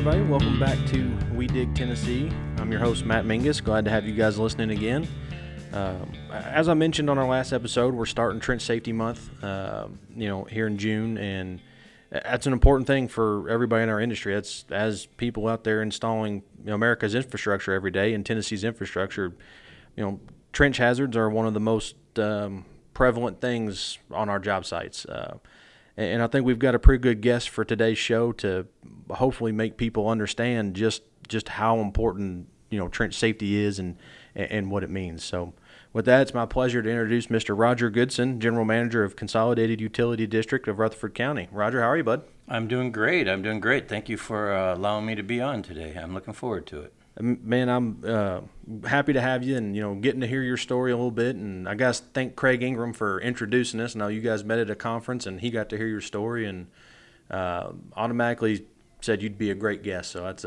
everybody. Welcome back to We Dig Tennessee. I'm your host, Matt Mingus. Glad to have you guys listening again. As I mentioned on our last episode, we're starting Trench Safety Month, here in June, and that's an important thing for everybody in our industry. That's as people out there installing America's infrastructure every day and Tennessee's infrastructure. Trench hazards are one of the most prevalent things on our job sites. And I think we've got a pretty good guest for today's show to hopefully make people understand just how important, trench safety is and what it means. So with that, it's my pleasure to introduce Mr. Roger Goodson, General Manager of Consolidated Utility District of Rutherford County. Roger, how are you, bud? I'm doing great. Thank you for allowing me to be on today. I'm looking forward to it. Man, I'm happy to have you and, getting to hear your story a little bit. And I guess thank Craig Ingram for introducing us. I know you guys met at a conference and he got to hear your story and automatically said you'd be a great guest. So that's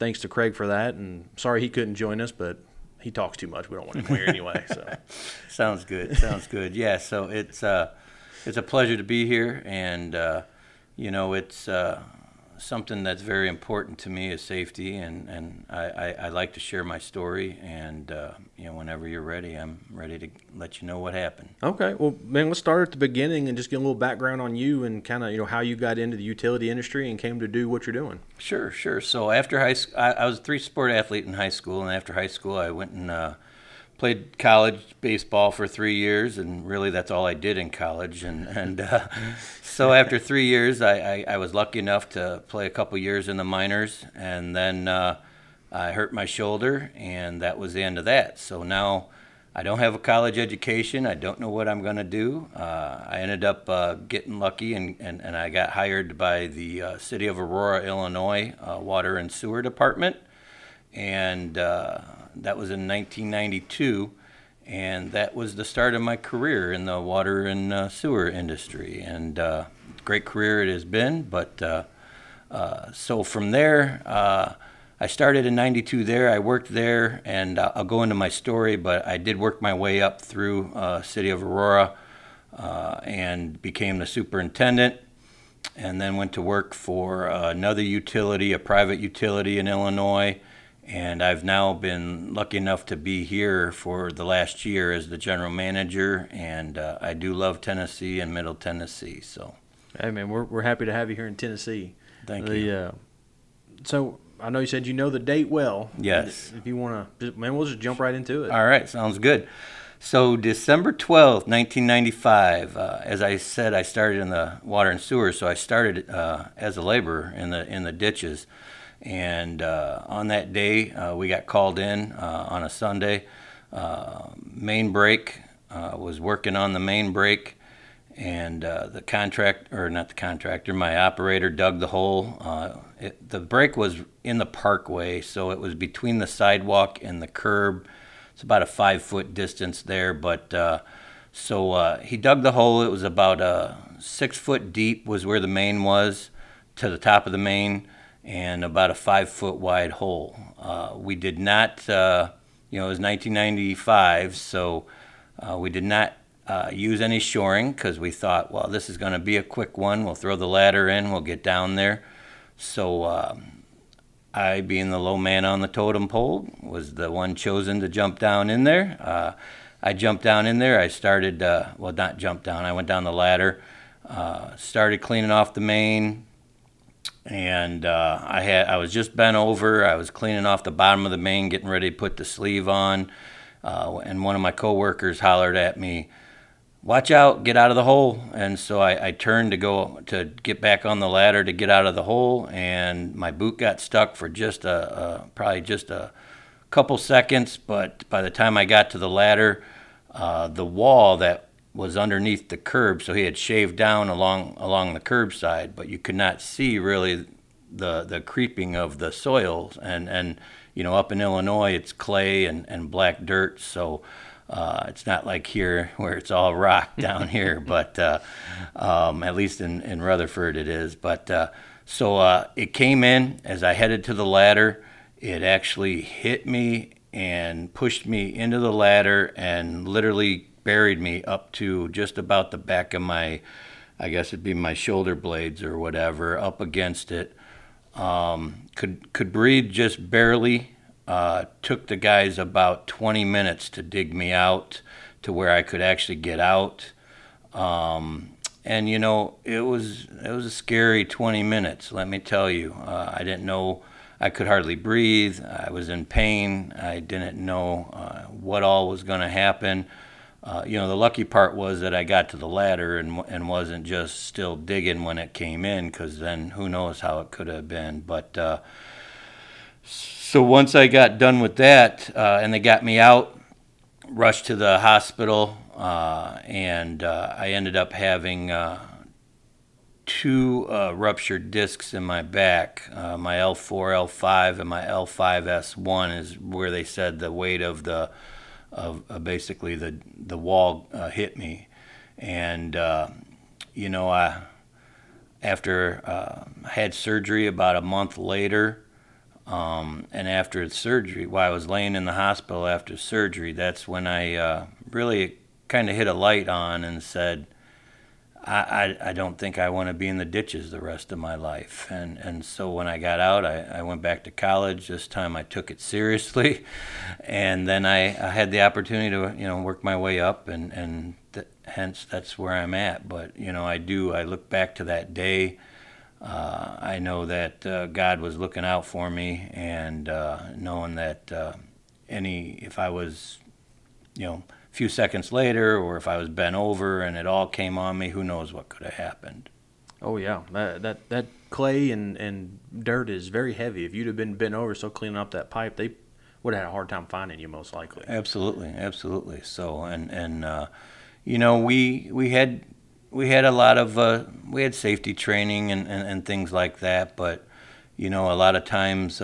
thanks to Craig for that. And sorry he couldn't join us, but he talks too much. We don't want him here anyway. So Sounds good. Yeah, so it's a pleasure to be here. And, it's something that's very important to me is safety, and I like to share my story, and whenever you're ready, I'm ready to let you know what happened. Okay, well, man, let's start at the beginning and just get a little background on you and kind of how you got into the utility industry and came to do what you're doing. Sure. So after high school, I was a three-sport athlete in high school, and after high school, I went and played college baseball for 3 years, and really that's all I did in college. And so after 3 years, I was lucky enough to play a couple years in the minors, and then I hurt my shoulder, and that was the end of that. So now I don't have a college education. I don't know what I'm going to do. I ended up getting lucky, and I got hired by the City of Aurora, Illinois, Water and Sewer Department, and that was in 1992, and that was the start of my career in the water and sewer industry, and great career it has been. But so from there, I started in 92 there. I worked there, and I'll go into my story, but I did work my way up through City of Aurora and became the superintendent, and then went to work for another utility, a private utility in Illinois. And I've now been lucky enough to be here for the last year as the general manager, and I do love Tennessee and Middle Tennessee. So, hey man, we're happy to have you here in Tennessee. Thank you. So I know you said you know the date well. Yes. If you want to, man, we'll just jump right into it. All right, sounds good. So December 12th, 1995. As I said, I started in the water and sewer, so I started as a laborer in the ditches. And on that day, we got called in on a Sunday. Main break, was working on the main break, and my operator dug the hole. The break was in the parkway, so it was between the sidewalk and the curb. It's about a 5-foot distance there, but so he dug the hole. It was about 6 foot deep was where the main was, to the top of the main, and about a 5-foot wide hole. We did not, it was 1995, so we did not use any shoring, because we thought, well, this is going to be a quick one. We'll throw the ladder in, we'll get down there. So I, being the low man on the totem pole, was the one chosen to jump down in there. I jumped down in there. I started, not jumped down, I went down the ladder, started cleaning off the main. And I was just bent over. I was cleaning off the bottom of the main, getting ready to put the sleeve on. And one of my coworkers hollered at me, "Watch out! Get out of the hole!" And so I turned to get back on the ladder to get out of the hole, and my boot got stuck for just probably just a couple seconds. But by the time I got to the ladder, the wall that was underneath the curb, so he had shaved down along the curb side, but you could not see really the creeping of the soils, and up in Illinois it's clay and black dirt, so it's not like here where it's all rock down here, but at least in Rutherford it is. But so it came in as I headed to the ladder. It actually hit me and pushed me into the ladder and literally buried me up to just about the back of my, I guess it'd be my shoulder blades or whatever, up against it. Could breathe just barely. Took the guys about 20 minutes to dig me out to where I could actually get out. And you know, it was a scary 20 minutes, let me tell you. I didn't know, I could hardly breathe. I was in pain. I didn't know what all was going to happen. You know, the lucky part was that I got to the ladder and wasn't just still digging when it came in, because then who knows how it could have been. But so once I got done with that, and they got me out, rushed to the hospital, and I ended up having two ruptured discs in my back. My L4, L5, and my L5S1 is where they said the weight of basically the wall hit me. And you know, I after I had surgery about a month later. And after surgery, while I was laying in the hospital after surgery, that's when I really kind of hit a light on and said, I don't think I want to be in the ditches the rest of my life. And so when I got out, I went back to college. This time I took it seriously. And then I had the opportunity to, you know, work my way up, and hence that's where I'm at. But, you know, I look back to that day. I know that God was looking out for me, and knowing that if I was, you know, a few seconds later, or if I was bent over and it all came on me, who knows what could have happened. Oh yeah, that clay and dirt is very heavy. If you'd have been bent over, so cleaning up that pipe, they would have had a hard time finding you most likely. Absolutely, absolutely. So and you know, we had a lot of safety training and things like that, but you know, a lot of times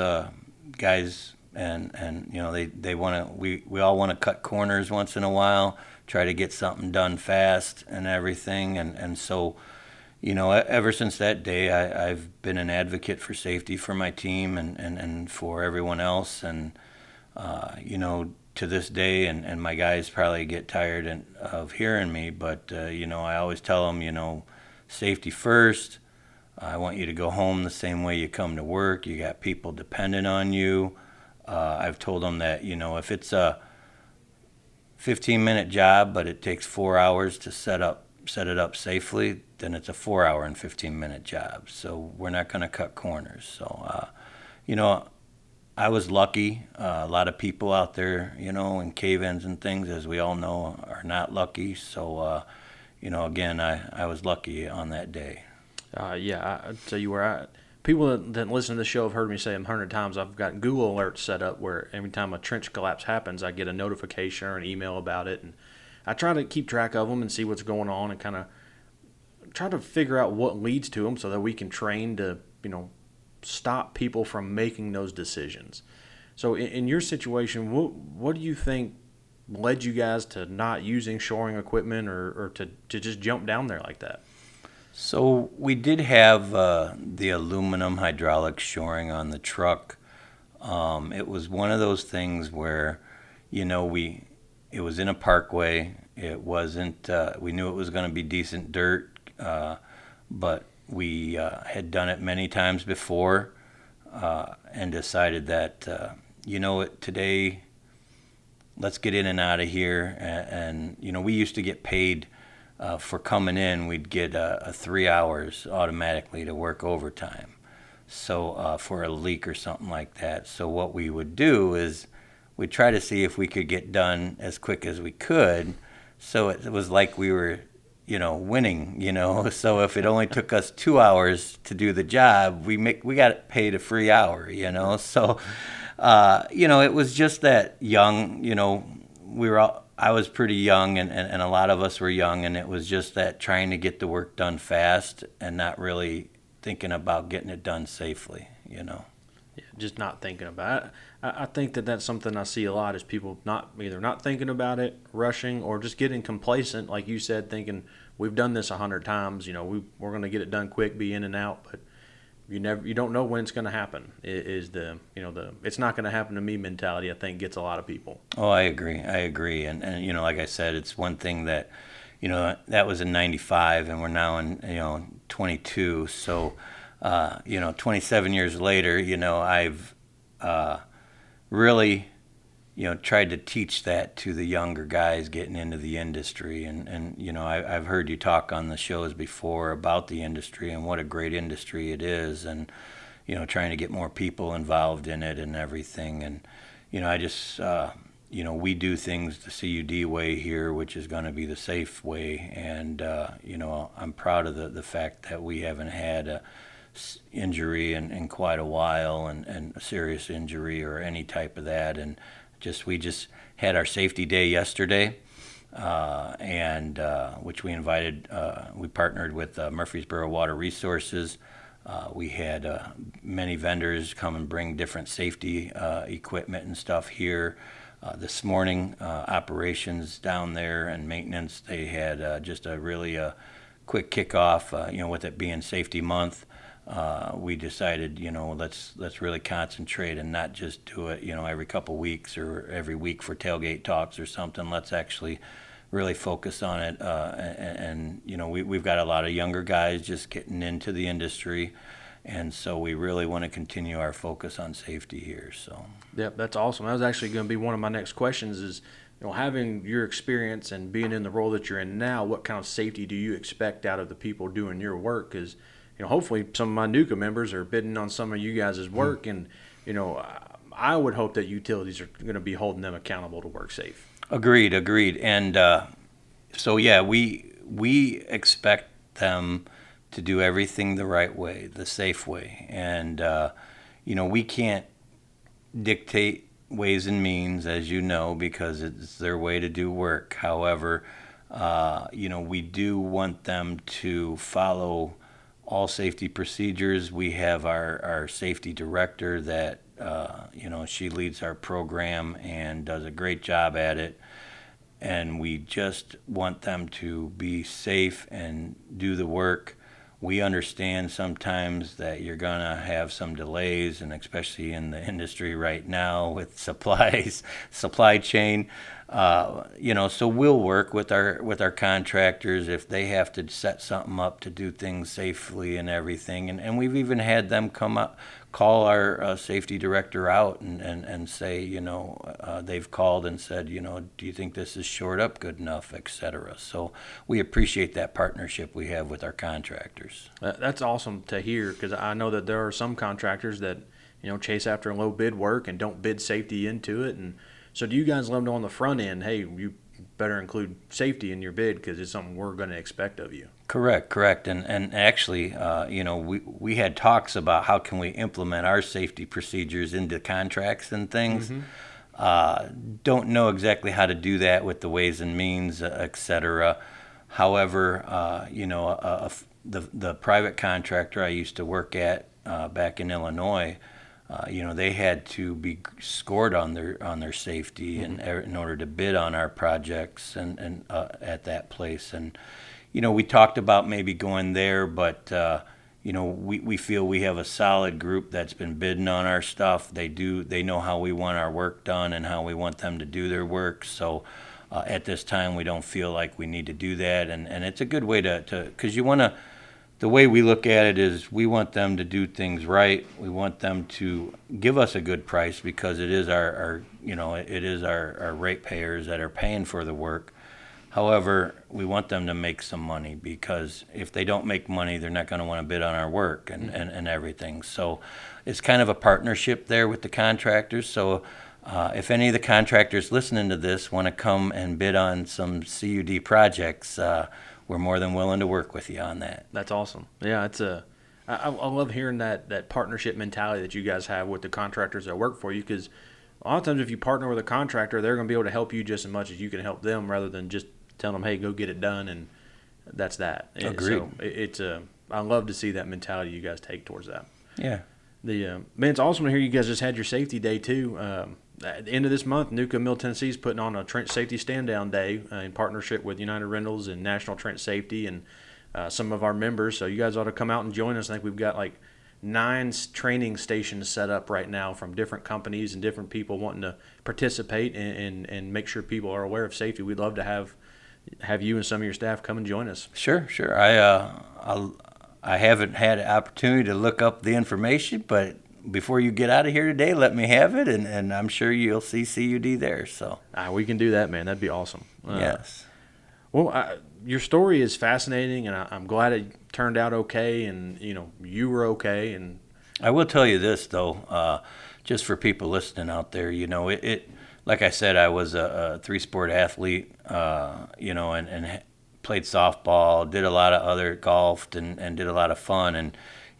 guys and you know, they want to, we all want to cut corners once in a while, try to get something done fast and everything, and so you know, ever since that day I've been an advocate for safety for my team and for everyone else, and you know, to this day, and my guys probably get tired of hearing me, but, you know, I always tell them, you know, safety first. I want you to go home the same way you come to work. You got people dependent on you. I've told them that, you know, if it's a 15-minute job, but it takes 4 hours to set it up safely, then it's a 4-hour and 15-minute job. So we're not going to cut corners. So, you know, I was lucky. A lot of people out there, you know, in cave-ins and things, as we all know, are not lucky. So, you know, again, I was lucky on that day. Yeah, I'd tell you where people that listen to the show have heard me say 100 times, I've got Google Alerts set up where every time a trench collapse happens, I get a notification or an email about it. And I try to keep track of them and see what's going on and kind of try to figure out what leads to them so that we can train to, you know, stop people from making those decisions. So in your situation, what do you think led you guys to not using shoring equipment or to just jump down there like that? So we did have the aluminum hydraulic shoring on the truck. It was one of those things where, you know, it was in a parkway. It wasn't, we knew it was going to be decent dirt, but we had done it many times before, and decided that, you know, today, let's get in and out of here. And you know, we used to get paid for coming in. We'd get 3 hours automatically to work overtime, so for a leak or something like that. So what we would do is we'd try to see if we could get done as quick as we could. So it was like we were, you know, winning, you know. So if it only took us 2 hours to do the job, we got paid a free hour, you know. So, you know, it was just that young, you know, I was pretty young, and a lot of us were young, and it was just that trying to get the work done fast and not really thinking about getting it done safely, you know. Yeah, just not thinking about it. I think that's something I see a lot, is people not thinking about it, rushing, or just getting complacent, like you said, thinking we've done this 100 times. You know, we're going to get it done quick, be in and out. But you don't know when it's going to happen. Is the, you know, the it's not going to happen to me mentality, I think, gets a lot of people. Oh, I agree, and you know, like I said, it's one thing that, you know, that was in '95, and we're now in, you know, 22. So. you know, 27 years later, you know, I've really, you know, tried to teach that to the younger guys getting into the industry. And you know, I've heard you talk on the shows before about the industry and what a great industry it is, and, you know, trying to get more people involved in it and everything. And, you know, I just, you know, we do things the CUD way here, which is going to be the safe way. And, you know, I'm proud of the fact that we haven't had a injury in quite a while, and a serious injury or any type of that. And just, we just had our safety day yesterday, and which we invited, we partnered with Murfreesboro Water Resources. We had many vendors come and bring different safety equipment and stuff here. This morning, operations down there and maintenance, they had just a really quick kickoff. You know, with it being Safety Month, we decided, you know, let's really concentrate and not just do it, you know, every couple weeks or every week for tailgate talks or something. Let's actually really focus on it, and you know, we've got a lot of younger guys just getting into the industry, and so we really want to continue our focus on safety here. So yep, that's awesome. That was actually going to be one of my next questions, is, you know, having your experience and being in the role that you're in now, what kind of safety do you expect out of the people doing your work? Because, you know, hopefully some of my NUCA members are bidding on some of you guys' work, and, you know, I would hope that utilities are going to be holding them accountable to work safe. Agreed. And so, yeah, we expect them to do everything the right way, the safe way. And, you know, we can't dictate ways and means, as you know, because it's their way to do work. However, you know, we do want them to follow all safety procedures. We have our safety director that, you know, she leads our program and does a great job at it, and we just want them to be safe and do the work. We understand sometimes that you're gonna have some delays, and especially in the industry right now with supply chain, you know, so we'll work with our contractors if they have to set something up to do things safely and everything. And we've even had them come up, call our safety director out and say, you know, they've called and said, you know, do you think this is shored up good enough, et cetera. So we appreciate that partnership we have with our contractors. That's awesome to hear, because I know that there are some contractors that, you know, chase after low bid work and don't bid safety into it. And so do you guys let them know on the front end, hey, you better include safety in your bid, because it's something we're going to expect of you? Correct. And actually, you know, we had talks about how can we implement our safety procedures into contracts and things. Mm-hmm. Don't know exactly how to do that with the ways and means, et cetera. However, you know, the private contractor I used to work at back in Illinois, you know, they had to be scored on their safety, mm-hmm. in order to bid on our projects and at that place. And, you know, we talked about maybe going there, but, you know, we feel we have a solid group that's been bidding on our stuff. They know how we want our work done and how we want them to do their work. So at this time, we don't feel like we need to do that. And it's a good way to 'cause you want to, the way we look at it is we want them to do things right. We want them to give us a good price, because it is our ratepayers that are paying for the work. However, we want them to make some money, because if they don't make money, they're not going to want to bid on our work and everything. So it's kind of a partnership there with the contractors. So if any of the contractors listening to this want to come and bid on some CUD projects, we're more than willing to work with you on that. That's awesome. Yeah, I love hearing that partnership mentality that you guys have with the contractors that work for you, because a lot of times if you partner with a contractor, they're going to be able to help you just as much as you can help them, rather than just telling them, hey, go get it done, and that's that. Agreed. So I love to see that mentality you guys take towards that. Yeah. Man, it's awesome to hear you guys just had your safety day too. At the end of this month, NUCA Middle Tennessee is putting on a trench safety stand-down day in partnership with United Rentals and National Trench Safety and some of our members. So you guys ought to come out and join us. I think we've got like 9 training stations set up right now from different companies and different people wanting to participate and make sure people are aware of safety. We'd love to have you and some of your staff come and join us. Sure. I I haven't had an opportunity to look up the information, but before you get out of here today, let me have it, and I'm sure you'll see CUD there. So we can do that, man. That'd be awesome. Yes. Well, your story is fascinating, and I'm glad it turned out okay, and you were okay. And I will tell you this, though, just for people listening out there, it like I said, I was a three-sport athlete, and played softball, did a lot of other golf, and did a lot of fun. And,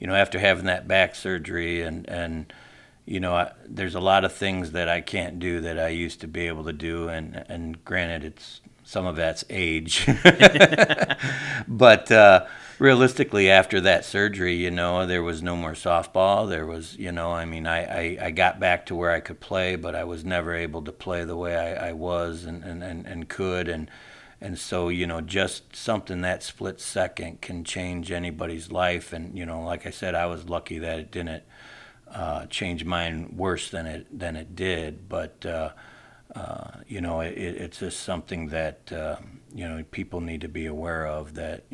after having that back surgery and there's a lot of things that I can't do that I used to be able to do. And granted, some of that's age. But realistically, after that surgery, there was no more softball. There was, I got back to where I could play, but I was never able to play the way I was and could. And so, just something that split second can change anybody's life. And, like I said, I was lucky that it didn't change mine worse than it did. But, it's just something that, people need to be aware of, that,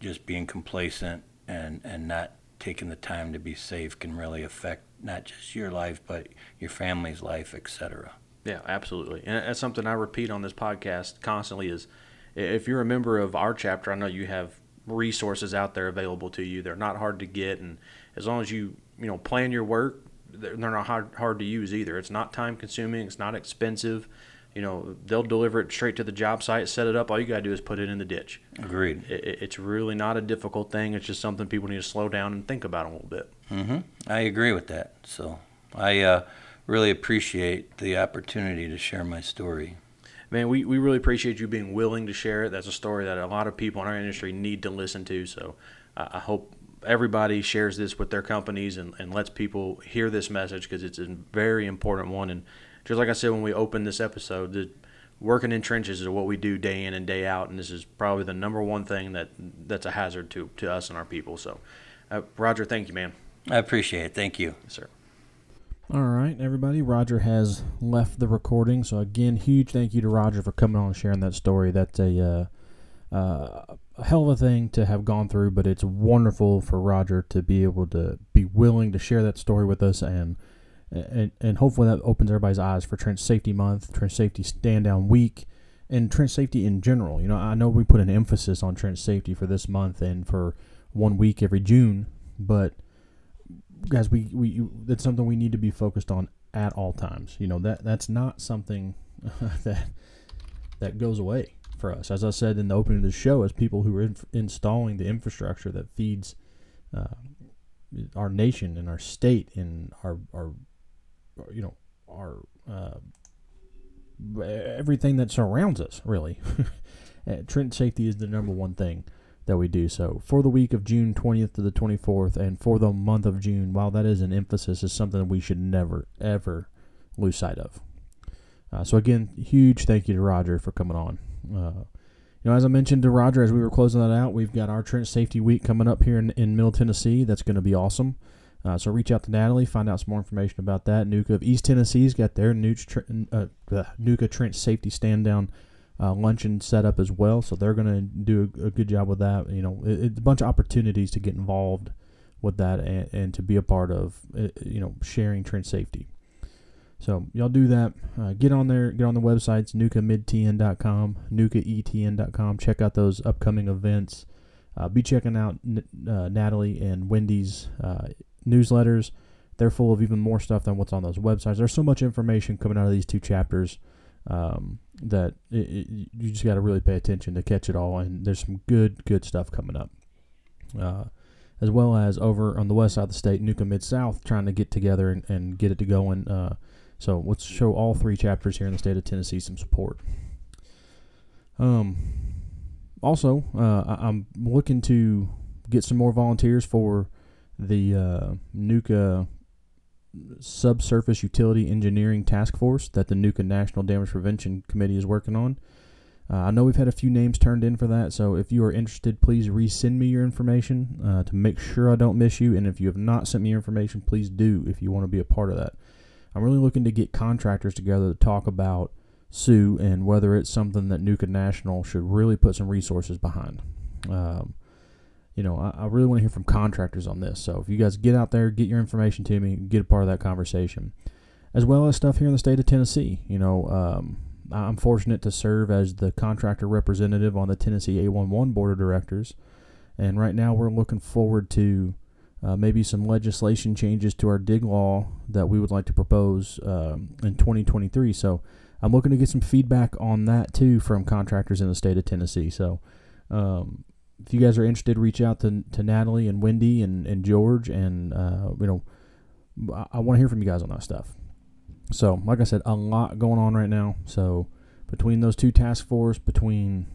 just being complacent and not taking the time to be safe can really affect not just your life, but your family's life, et cetera. Yeah, absolutely. And that's something I repeat on this podcast constantly is, if you're a member of our chapter, I know you have resources out there available to you. They're not hard to get. And as long as you, plan your work, they're not hard to use either. It's not time consuming. It's not expensive. They'll deliver it straight to the job site, set it up. All you got to do is put it in the ditch. Agreed. It's really not a difficult thing. It's just something people need to slow down and think about a little bit. Mm-hmm. I agree with that. So I, really appreciate the opportunity to share my story. Man, we really appreciate you being willing to share it. That's a story that a lot of people in our industry need to listen to. So I hope everybody shares this with their companies and lets people hear this message, because it's a very important one. And just like I said when we opened this episode, working in trenches is what we do day in and day out. And this is probably the number one thing that's a hazard to us and our people. So, Roger, thank you, man. I appreciate it. Thank you. Yes, sir. All right, everybody. Roger has left the recording, so again, huge thank you to Roger for coming on and sharing that story. That's a hell of a thing to have gone through, but it's wonderful for Roger to be able to be willing to share that story with us, and hopefully that opens everybody's eyes for Trench Safety Month, Trench Safety Stand Down Week, and trench safety in general. I know we put an emphasis on trench safety for this month and for 1 week every June, but guys, that's something we need to be focused on at all times. That's not something that goes away for us. As I said in the opening of the show, as people who are installing the infrastructure that feeds our nation and our state and our everything that surrounds us, really. Trench safety is the number one thing that we do. So for the week of June 20th to the 24th, and for the month of June, while that is an emphasis, is something that we should never, ever lose sight of. So again, huge thank you to Roger for coming on. As I mentioned to Roger as we were closing that out, we've got our Trench Safety Week coming up here in Middle Tennessee. That's going to be awesome. So reach out to Natalie, find out some more information about that. NUCA of East Tennessee's got their NUCA Trench Safety Stand Down luncheon set up as well, so they're going to do a good job with that. It's a bunch of opportunities to get involved with that and to be a part of, sharing trench safety. So y'all do that. Get on there. Get on the websites, NUCAMidTN.com, NUCAETN.com. Check out those upcoming events. Be checking out Natalie and Wendy's newsletters. They're full of even more stuff than what's on those websites. There's so much information coming out of these two chapters that you just got to really pay attention to catch it all, and there's some good stuff coming up, as well as over on the west side of the state, NUCA Mid South, trying to get together and get it to going. So let's show all three chapters here in the state of Tennessee some support. Also, I'm looking to get some more volunteers for the NUCA Subsurface Utility Engineering Task Force that the NUCA National Damage Prevention Committee is working on. I know we've had a few names turned in for that, so if you are interested, please resend me your information to make sure I don't miss you. And if you have not sent me your information, please do if you want to be a part of that. I'm really looking to get contractors together to talk about SU and whether it's something that NUCA National should really put some resources behind. you know, I really want to hear from contractors on this. So if you guys get out there, get your information to me, get a part of that conversation, as well as stuff here in the state of Tennessee. You know, I'm fortunate to serve as the contractor representative on the Tennessee A11 Board of Directors. And right now we're looking forward to maybe some legislation changes to our dig law that we would like to propose in 2023. So I'm looking to get some feedback on that too from contractors in the state of Tennessee. So if you guys are interested, reach out to Natalie and Wendy and George, and you know, I want to hear from you guys on that stuff. So, like I said, a lot going on right now. So, between those two task force, between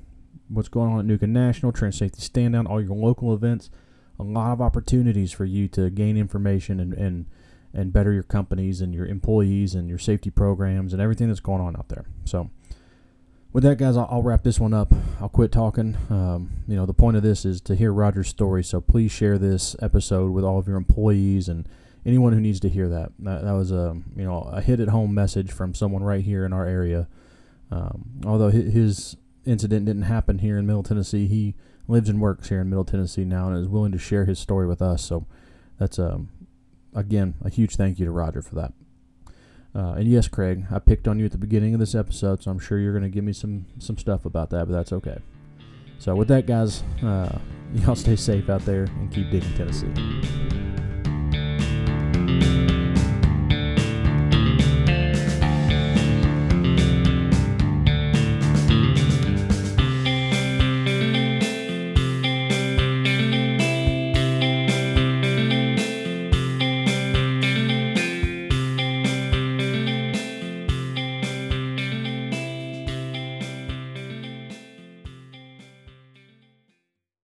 what's going on at NUCA National, Trench Safety Stand Down, all your local events, a lot of opportunities for you to gain information and better your companies and your employees and your safety programs and everything that's going on out there. So, with that, guys, I'll wrap this one up. I'll quit talking. You know, the point of this is to hear Roger's story. So, please share this episode with all of your employees and anyone who needs to hear that. That was a, you know, a hit at home message from someone right here in our area. Although his incident didn't happen here in Middle Tennessee, he lives and works here in Middle Tennessee now and is willing to share his story with us. So that's again a huge thank you to Roger for that. And yes, Craig, I picked on you at the beginning of this episode, so I'm sure you're going to give me some stuff about that, but that's okay. So with that, guys, y'all stay safe out there and keep digging Tennessee.